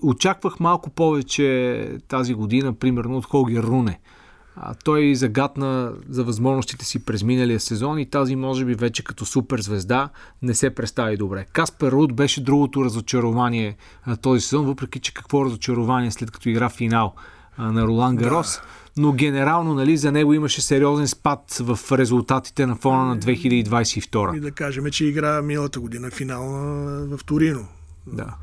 Очаквах малко повече тази година, примерно от Хоги Руне. Той загатна за възможностите си през миналия сезон и тази, може би, вече като суперзвезда не се представи добре. Каспер Руд беше другото разочарование този сезон, въпреки че какво разочарование след като игра финал на Ролан Гарос, но генерално, нали, за него имаше сериозен спад в резултатите на фона на 2022. И да кажем, че игра миналата година финал в Торино. Да.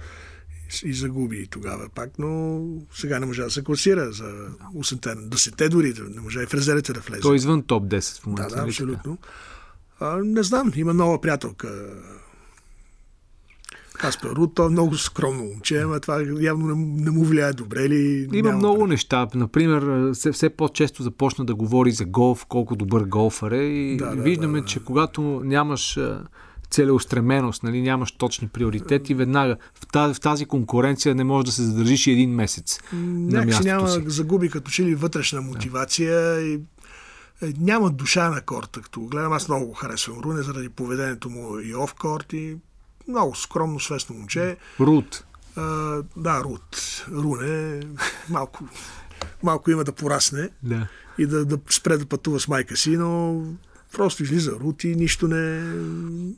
И загуби тогава пак, но сега не можа да се класира за 8-те дори, не можа и в резервите да влезе. Той извън топ 10 в момента. Да, абсолютно. Не знам, има нова приятелка Каспер Руд, той е много скромно момче, но това явно не му влияе добре. Има много неща. Например, все по-често започна да говори за голф, колко добър голфър е. И виждаме, че когато нямаш целеустременост, нали, нямаш точни приоритети, веднага в тази конкуренция не можеш да се задържиш и един месец на мястото си. Загуби като че ли вътрешна мотивация и няма душа на корта. Като гледам, аз много го харесвам Руне заради поведението му и оф-корт, и много скромно, свестно момче. Руд. Руне. Малко има да порасне и да спре да пътува с майка си, но просто излиза Руд и нищо не...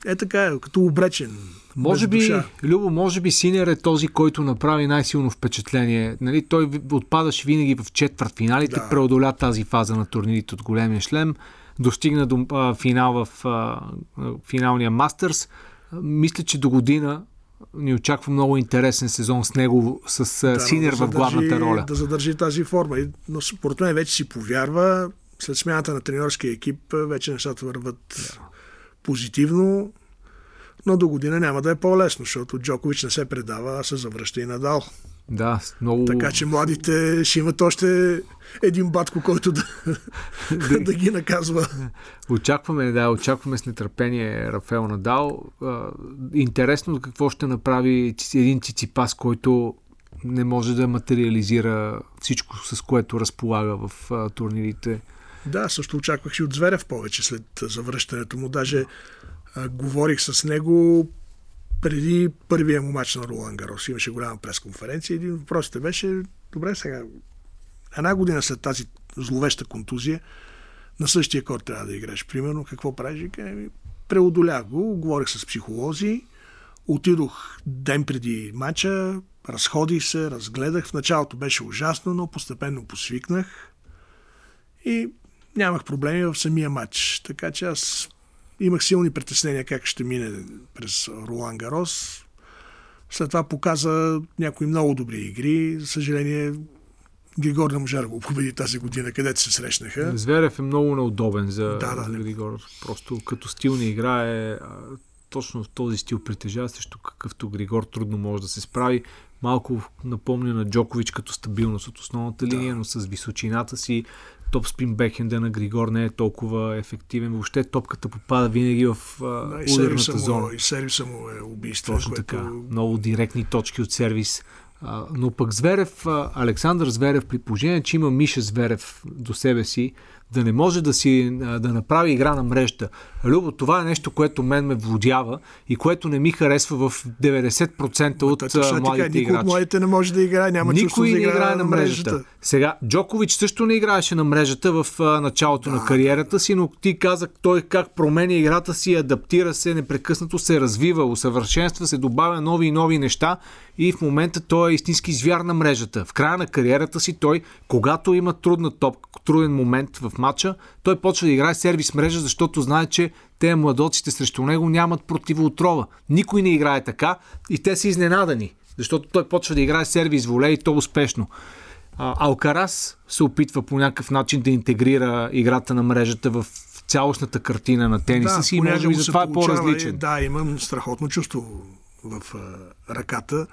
Е така, като обречен. Може би Синер е този, който направи най-силно впечатление. Нали, той отпадаше винаги в четвъртфиналите, преодоля тази фаза на турнирите от големия шлем, достигна до финал в финалния Мастърс. Мисля, че до година ни очаква много интересен сезон с него, с Синер в главната роля. Да задържи тази форма. Но според мен вече си повярва. След смяната на тренерския екип вече нещата върват позитивно. Но до година няма да е по-лесно, защото Джокович не се предава, а се завръща и Надал. Да, много... Така че младите ще имат още един батко, който да ги наказва. Очакваме с нетърпение Рафаел Надал. Интересно какво ще направи един Циципас, който не може да материализира всичко, с което разполага в турнирите. Да, също очаквах и от Зверев повече след завръщането му. Даже говорих с него преди първия му мач на Ролан Гарос. Имаше голяма пресконференция. Един въпросът беше, добре сега, една година след тази зловеща контузия, на същия корт трябва да играеш. Примерно, какво правиш? Преодолях го, говорих с психолози, отидох ден преди мача, разходих се, разгледах. В началото беше ужасно, но постепенно посвикнах и нямах проблеми в самия матч. Така че аз имах силни притеснения как ще мине през Ролан Гарос. След това показа някои много добри игри. За съжаление, Григор не можа да го победи тази година, където се срещнаха. Зверев е много неудобен за Григор. Просто като стил не играе. Точно в този стил притежава, също какъвто Григор трудно може да се справи. Малко напомня на Джокович като стабилност от основната линия, но с височината си топ спин бекхенда на Григор не е толкова ефективен. Въобще топката попада винаги в ударната зона. И сервиса му е убийство. Точно така. Много директни точки от сервис. Но пък Зверев, Александър Зверев, при положение, че има Миша Зверев до себе си, да не може да направи игра на мрежата. Любо, това е нещо, което мен ме владява и което не ми харесва в 90% от младите играчи. Никой от младите не може да играе, няма чувство да играе на мрежата. Сега, Джокович също не играеше на мрежата в началото на кариерата си, но ти казах той как променя играта си, адаптира се, непрекъснато се развива, усъвършенства се, добавя нови и нови неща и в момента той е истински звяр на мрежата. В края на кариерата си той, когато има трудна топка, труден момент в матча, той почва да играе сервис мрежа, защото знае, че те младоците срещу него нямат противоотрова. Никой не играе така и те са изненадани, защото той почва да играе сервис волей и то успешно. Алкарас се опитва по някакъв начин да интегрира играта на мрежата в цялостната картина на тениса си и може би затова е по-различен. Да, имам страхотно чувство в ръката,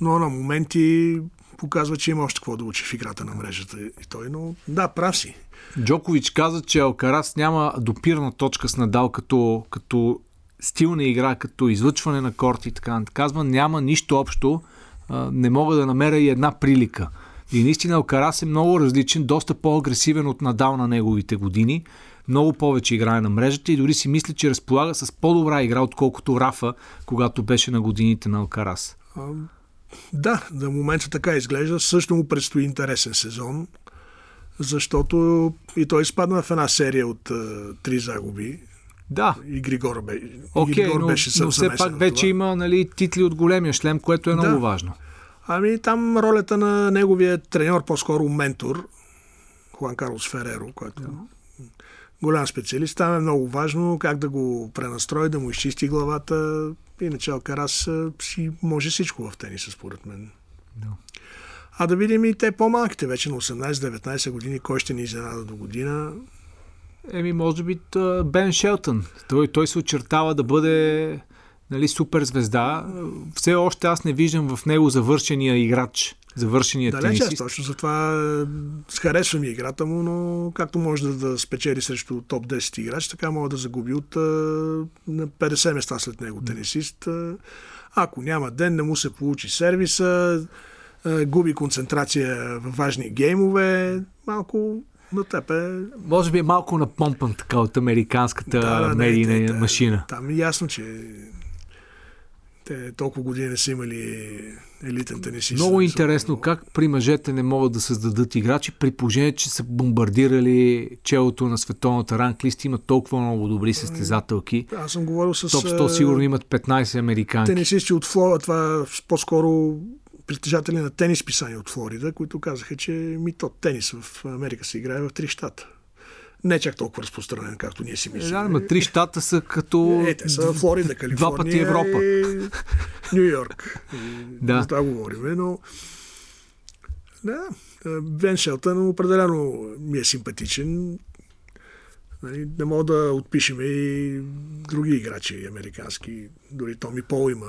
но на моменти показва, че има още какво да учи в играта на мрежата и той, но да, прав си. Джокович каза, че Алкарас няма допирна точка с Надал като стилна игра, като излъчване на корти и така. Казва, няма нищо общо, не мога да намеря и една прилика. И наистина Алкарас е много различен, доста по-агресивен от Надал на неговите години. Много повече играе на мрежата и дори си мисля, че разполага с по-добра игра, отколкото Рафа, когато беше на годините на Алкарас. Да, на момента така изглежда. Също му предстои интересен сезон, защото и той изпадна в една серия от 3 загуби. Да. И Григор беше съвсем. Но все пак вече има титли от големия шлем, което е много важно. Ами там ролята на неговия треньор, по-скоро ментор, Хуан Карлос Фереро, който голям специалист, там е много важно как да го пренастрои, да му изчисти главата. Иначе Алкарас си може всичко в тениса, според мен. Да. А да видим и те по-малките, вече на 18-19 години, кой ще ни изненада до година? Може би Бен Шелтън. Той се очертава да бъде супер звезда. Все още аз не виждам в него завършения играч, завършения тенисист. Далече, точно затова харесвам играта му, но както може да спечели срещу топ 10 играч, така може да загуби от на 50 места след него тенисист. Ако няма ден, не му се получи сервиса, губи концентрация в важни геймове, малко на тепе. Може би е малко напомпан така от американската медийна машина. Там е ясно, че те толкова години не са имали елитен тенисист. Много интересно как при мъжете не могат да създадат играчи, при положение, че са бомбардирали челото на световната ранглиста, имат толкова много добри състезателки. Аз съм говорил с топ 100 сигурно имат 15 американки. Тенисисти от Флорида, това по-скоро притежатели на тенис писания от Флорида, които казаха, че тенис в Америка се играе в 3 щата. Не чак толкова разпространен, както ние си мислим. Да, 3 щата са като те са Флорида, Калифорния, 2 пъти Европа. Ню Йорк. Да. Това говорим, но Бен Шелтън определено ми е симпатичен. Не мога да отпишем и други играчи американски. Дори Томи Пол има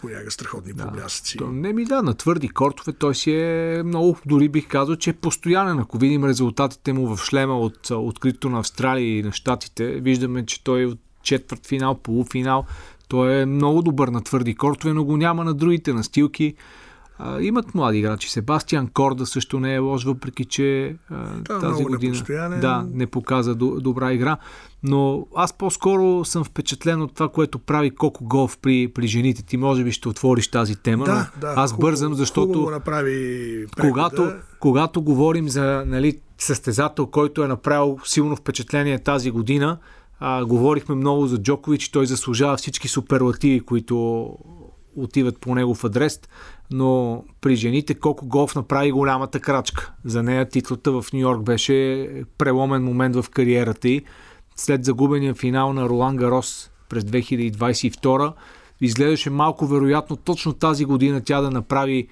понякога страхотни проблясъци. Не ми да, на твърди кортове той си е много, дори бих казал, че е постоянен. Ако видим резултатите му в шлема от откритото на Австралия и на щатите, виждаме, че той от четвърт финал, полуфинал, той е много добър на твърди кортове, но го няма на другите настилки. Имат млади играчи. Себастиан Корда също не е лош, въпреки че тази година не показа добра игра. Но аз по-скоро съм впечатлен от това, което прави Коко Голф при жените. Ти може би ще отвориш тази тема. Аз бързам, защото когато говорим за състезател, който е направил силно впечатление тази година, говорихме много за Джокович. Той заслужава всички суперлативи, които отиват по негов адрес, но при жените Коко Голф направи голямата крачка. За нея титлата в Нью-Йорк беше преломен момент в кариерата й. След загубения финал на Ролан Гарос през 2022 изглеждаше малко вероятно точно тази година тя да направи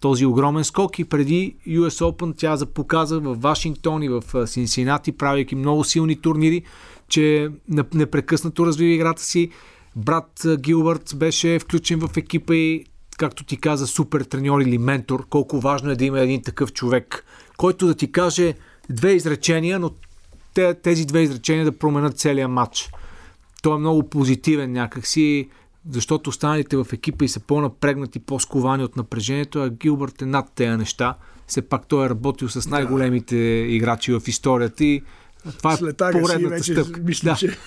този огромен скок, и преди US Open тя показа в Вашингтон и в Синсинати, правейки много силни турнири, че непрекъснато развива играта си. Брат Гилбърт беше включен в екипа и, както ти каза, супер треньор или ментор. Колко важно е да има един такъв човек, който да ти каже две изречения, но тези две изречения да променят целия матч. Той е много позитивен някакси, защото останалите в екипа и са по-напрегнати, по-сковани от напрежението, а Гилбърт е над тези неща. Все пак той е работил с най-големите играчи в историята и това след е поредната стъпка. Мисля, че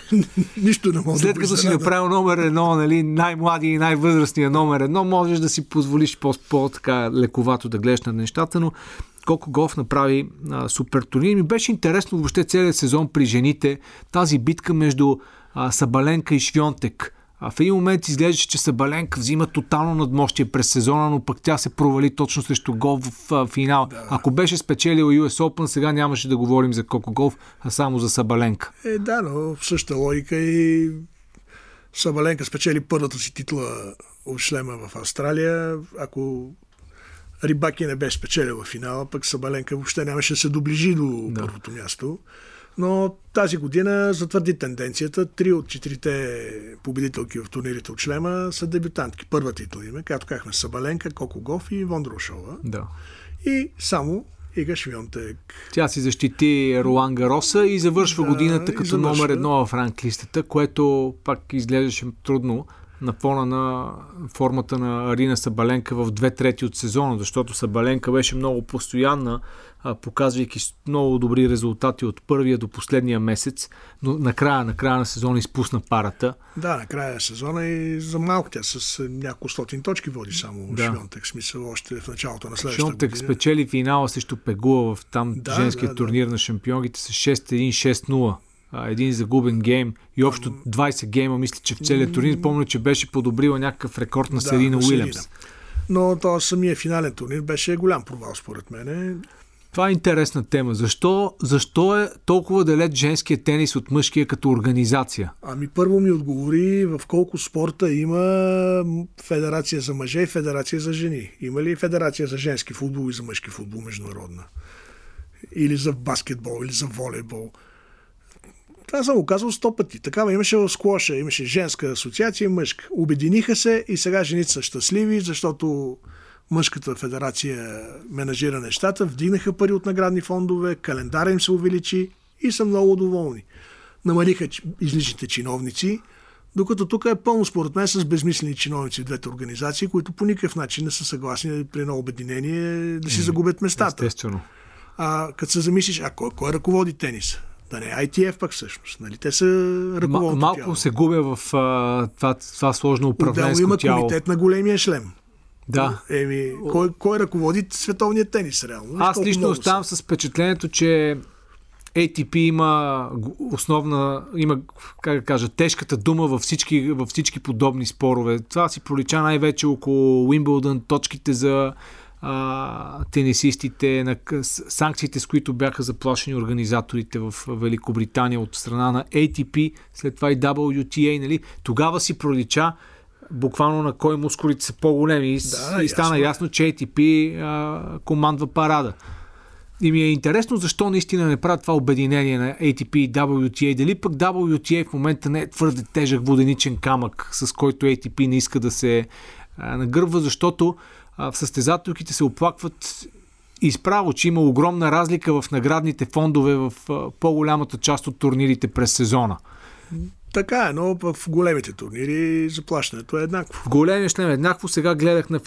нищо не може. След като да си направил номер едно, най-млади и най-възрастния номер едно, можеш да си позволиш по-така лековато да гледаш на нещата, но Коко Голф направи супер турнир. Ми беше интересно въобще целият сезон при жените, тази битка между Сабаленка и Швьонтек. В един момент изглеждаше, че Сабаленка взима тотално надмощие през сезона, но пък тя се провали точно срещу Голф в финал. Да. Ако беше спечелила US Open, сега нямаше да говорим за Коко Голф, а само за Сабаленка. Да, но в същата логика и Сабаленка спечели първата си титла от шлема в Австралия. Ако Рибакина беше спечелила в финала, пък Сабаленка въобще нямаше да се доближи до първото място. Но тази година затвърди тенденцията. 3 от 4 победителки в турнирите от шлема са дебютантки. Първа титла има, както казахме, Сабаленка, Коко Голф и Вондроушова. Да. И само Ига Швьонтек. Тя си защити Ролан Гароса и завършва годината като номер едно в ранглистата, което пак изглеждаше трудно на фона на формата на Арина Сабаленка в 2/3 от сезона, защото Сабаленка беше много постоянна, показвайки много добри резултати от първия до последния месец, но накрая на сезона изпусна парата. Да, накрая на сезона и за малко тя с няколко стотин точки води само Швьонтек, смисъл още в началото на следващата Швьонтек година. Швьонтек спечели финала срещу Пегула в там женския турнир на шампионките с 6-1, 6-0. Един загубен гейм и общо 20 гейма, мисля, че в целия турнир. Помня, че беше подобрила някакъв рекорд на Серина Уилямс. Но то самия финален турнир беше голям провал, според мен. Това е интересна тема. Защо е толкова далеч женския тенис от мъжкия като организация? Ами първо ми отговори в колко спорта има федерация за мъже и федерация за жени. Има ли федерация за женски футбол и за мъжки футбол международна? Или за баскетбол, или за волейбол? Това съм го казал 100 пъти. Такава имаше в сквоша, имаше женска асоциация и мъжка. Обединиха се и сега жените са щастливи, защото мъжката федерация менажира нещата, вдигнаха пари от наградни фондове, календара им се увеличи и са много доволни. Намалиха излишните чиновници, докато тук е пълно според мен с безмислени чиновници в двете организации, които по никакъв начин не са съгласни при едно обединение да си загубят местата. Естествено. Като се замислиш, кой ръководи тениса? Да не, ITF пак всъщност. Те са ръководното малко тяло. Се губя в това сложно управленско тяло. Отделно има комитет на големия шлем. Да. Кой ръководи световния тенис реално? Аз лично оставам с впечатлението, че ATP има тежката дума във всички подобни спорове. Това си пролича най-вече около Уимбълдън, точките за тенисистите, санкциите, с които бяха заплашени организаторите в Великобритания от страна на ATP, след това и WTA, Тогава си пролича буквално на кой мускулите са по-големи и стана ясно, че ATP командва парада. И ми е интересно защо наистина не правят това обединение на ATP и WTA. Дали пък WTA в момента не е твърде тежък воденичен камък, с който ATP не иска да се нагърбва, защото в състезателките се оплакват изправо, че има огромна разлика в наградните фондове в по-голямата част от турнирите през сезона. Така е, но в големите турнири заплащането е еднакво. В големия шлем е еднакво. Сега гледах на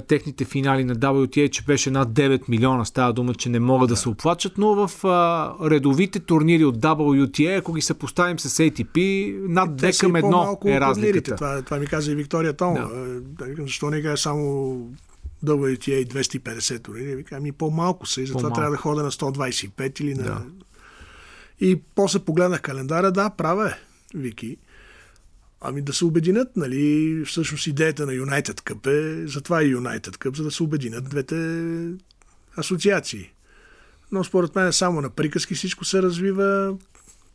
техните финали на WTA, че беше над 9 милиона. Става дума, че не могат да се оплачат, но в редовите турнири от WTA, ако ги съпоставим с ATP, над 2 към 1 е разликата. Това ми каза и Виктория Томова. Да. Защо не кажа само WTA 250 турнири? Викам, ми по-малко са и затова трябва да ходя на 125 или на... Да. И после погледнах календара, да, права е. Вики, ами да се обединят, нали, всъщност идеята на United Cup е, затова е United Cup, за да се обединят двете асоциации. Но според мен само на приказки всичко се развива,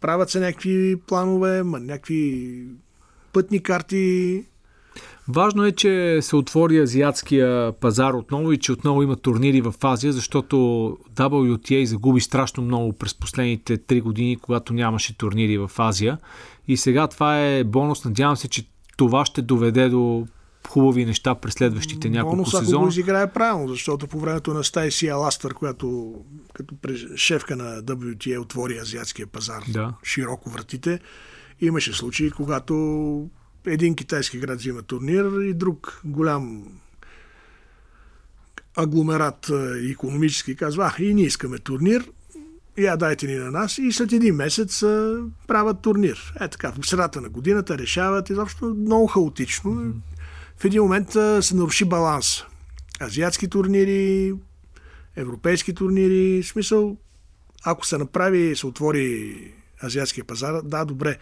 правят се някакви планове, някакви пътни карти. Важно е, че се отвори азиатския пазар отново и че отново има турнири в Азия, защото WTA загуби страшно много през последните 3 години, когато нямаше турнири в Азия. И сега това е бонус. Надявам се, че това ще доведе до хубави неща през следващите няколко сезона. Бонус, ако го изиграе правилно, защото по времето на Стайси Аластър, която като шефка на WTA отвори азиатския пазар широко вратите, имаше случаи, когато един китайски град взима турнир и друг голям агломерат икономически казва, и ние искаме турнир, я дайте ни на нас, и след един месец правят турнир. Е така, в средата на годината решават изобщо много хаотично. Mm-hmm. В един момент се наруши баланс. Азиатски турнири, европейски турнири, в смисъл, ако се направи, се отвори азиатския пазар, да, добре,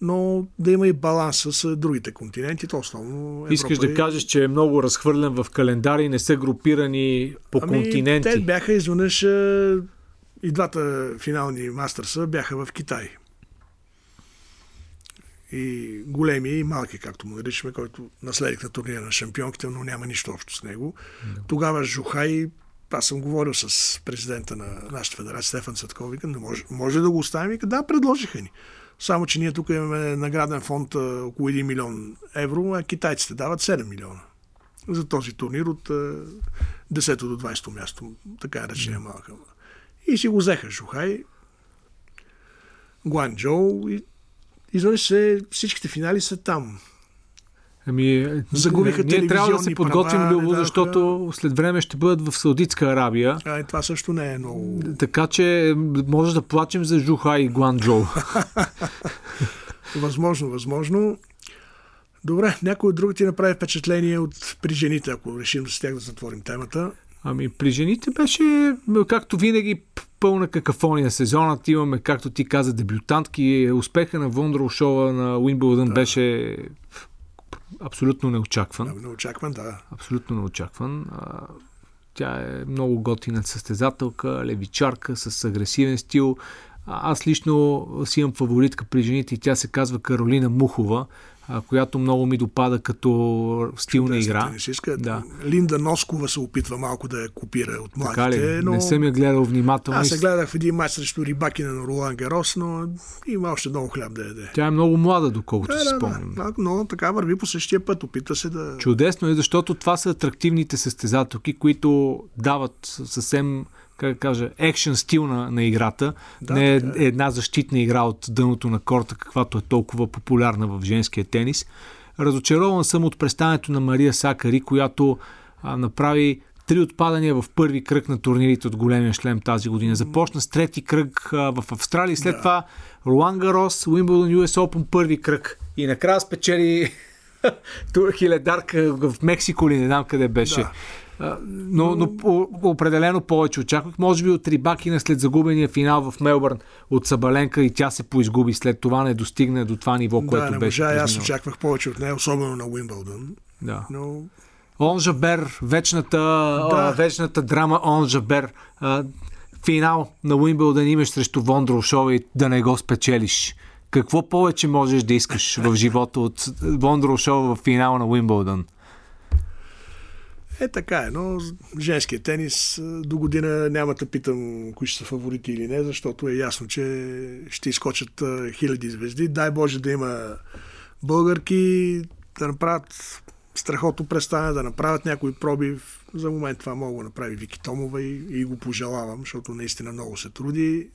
но да има и баланс с другите континенти, то основно Европа. Искаш да кажеш, че е много разхвърлен в календари, не са групирани по континенти. Те бяха изведнъж, и двата финални мастърса бяха в Китай. И големи и малки, както му наричаме, който наследник на турнира на шампионките, но няма нищо общо с него. Тогава Жухай, аз съм говорил с президента на нашата федерация, Стефан Цветков, викам, може да го оставим? Да, предложиха ни. Само, че ние тук имаме награден фонд около 1 милион евро, а китайците дават 7 милиона за този турнир от 10 до 20 място, така речения малка. И си го взеха Жухай, Гуанчжоу и извън се всичките финали са там. Загубиха ние трябва да се подготвим, Любо, защото след време ще бъдат в Саудитска Арабия. И това също не е много... Така че може да плачем за Жухай и Гуанчжоу. Възможно. Добре, някой от друг ти направи впечатление от при жените, ако решим с тях да затворим темата. При жените беше, както винаги, пълна какафония сезонът. Имаме, както ти каза, дебютантки. Успеха на Вондроушова на Уимбълдън беше... Абсолютно неочакван. Абсолютно неочакван. Тя е много готина състезателка, левичарка с агресивен стил. Аз лично си имам фаворитка при жените и тя се казва Каролина Мухова, която много ми допада като стилна игра. Линда Носкова се опитва малко да я копира от младите. Но... Не съм я гледал внимателно. Аз се гледах в един матч срещу Рибакина на Ролан Гарос, но има още много хляб да яде. Тя е много млада, доколкото си спомням. Но така върви по същия път, опита се да... Чудесно е, защото това са атрактивните състезателки, които дават съвсем... как кажа, екшен стил на играта. Не е една защитна игра от дъното на корта, каквато е толкова популярна в женския тенис. Разочарован съм от представянето на Мария Сакари, която направи 3 отпадания в първи кръг на турнирите от големия шлем тази година. Започна с 3-ти кръг в Австралия, след това Ролан Гарос, Уимбълдън, US Open, първи кръг. И накрая спечели хиледарка в Мексико или не знам къде беше. Да. Но определено повече очаквах. Може би от Рибакина след загубения финал в Мелбърн от Сабаленка и тя се поизгуби. След това не достигна до това ниво, което не беше. Да, аз очаквах повече от нея, особено на Уимбълдън. Да. Но... Онжабер, вечната драма Онжабер. Финал на Уимбълдън имаш срещу Вондроушова и да не го спечелиш. Какво повече можеш да искаш в живота от Вондроушова в финал на Уимбълдън? Така е, но женският тенис до година няма да питам кои ще са фаворити или не, защото е ясно, че ще изкочат хиляди звезди. Дай Боже да има българки, да направят страхотно представяне, да направят някой пробив. За момент това мога да направи Вики Томова и го пожелавам, защото наистина много се труди.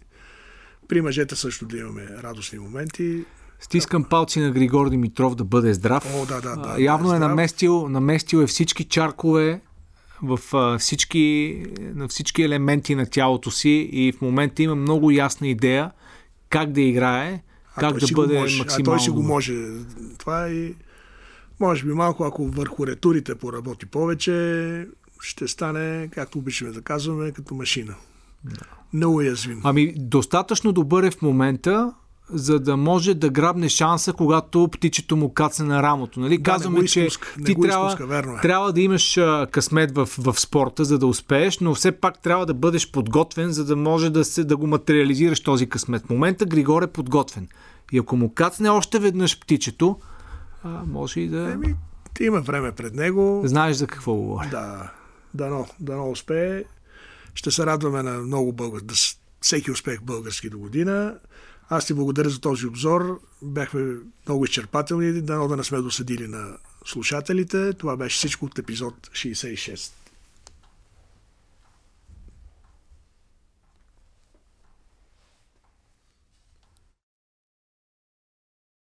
При мъжете също да имаме радостни моменти. Стискам палци на Григор Димитров да бъде здрав. Явно е наместил всички чаркове на всички елементи на тялото си и в момента има много ясна идея как да играе, как да бъде максимално. А той си го може. Това е. Може би малко, ако върху ретурите поработи повече, ще стане, както обичаме да казваме, като машина. Да. Неуязвим. Ами, достатъчно добър е в момента, за да може да грабне шанса, когато птичето му кацне на рамото. Нали? Да, казваме, изпуска, че ти трябва да имаш късмет в спорта, за да успееш, но все пак трябва да бъдеш подготвен, за да може да го материализираш този късмет. В момента Григор е подготвен. И ако му кацне още веднъж птичето, може и да... Има време пред него. Знаеш за какво говори. Да, дано успее. Ще се радваме на много всеки успех български до година. Аз ти благодаря за този обзор. Бяхме много изчерпателни. Дано да не сме досъдили на слушателите. Това беше всичко от епизод 66.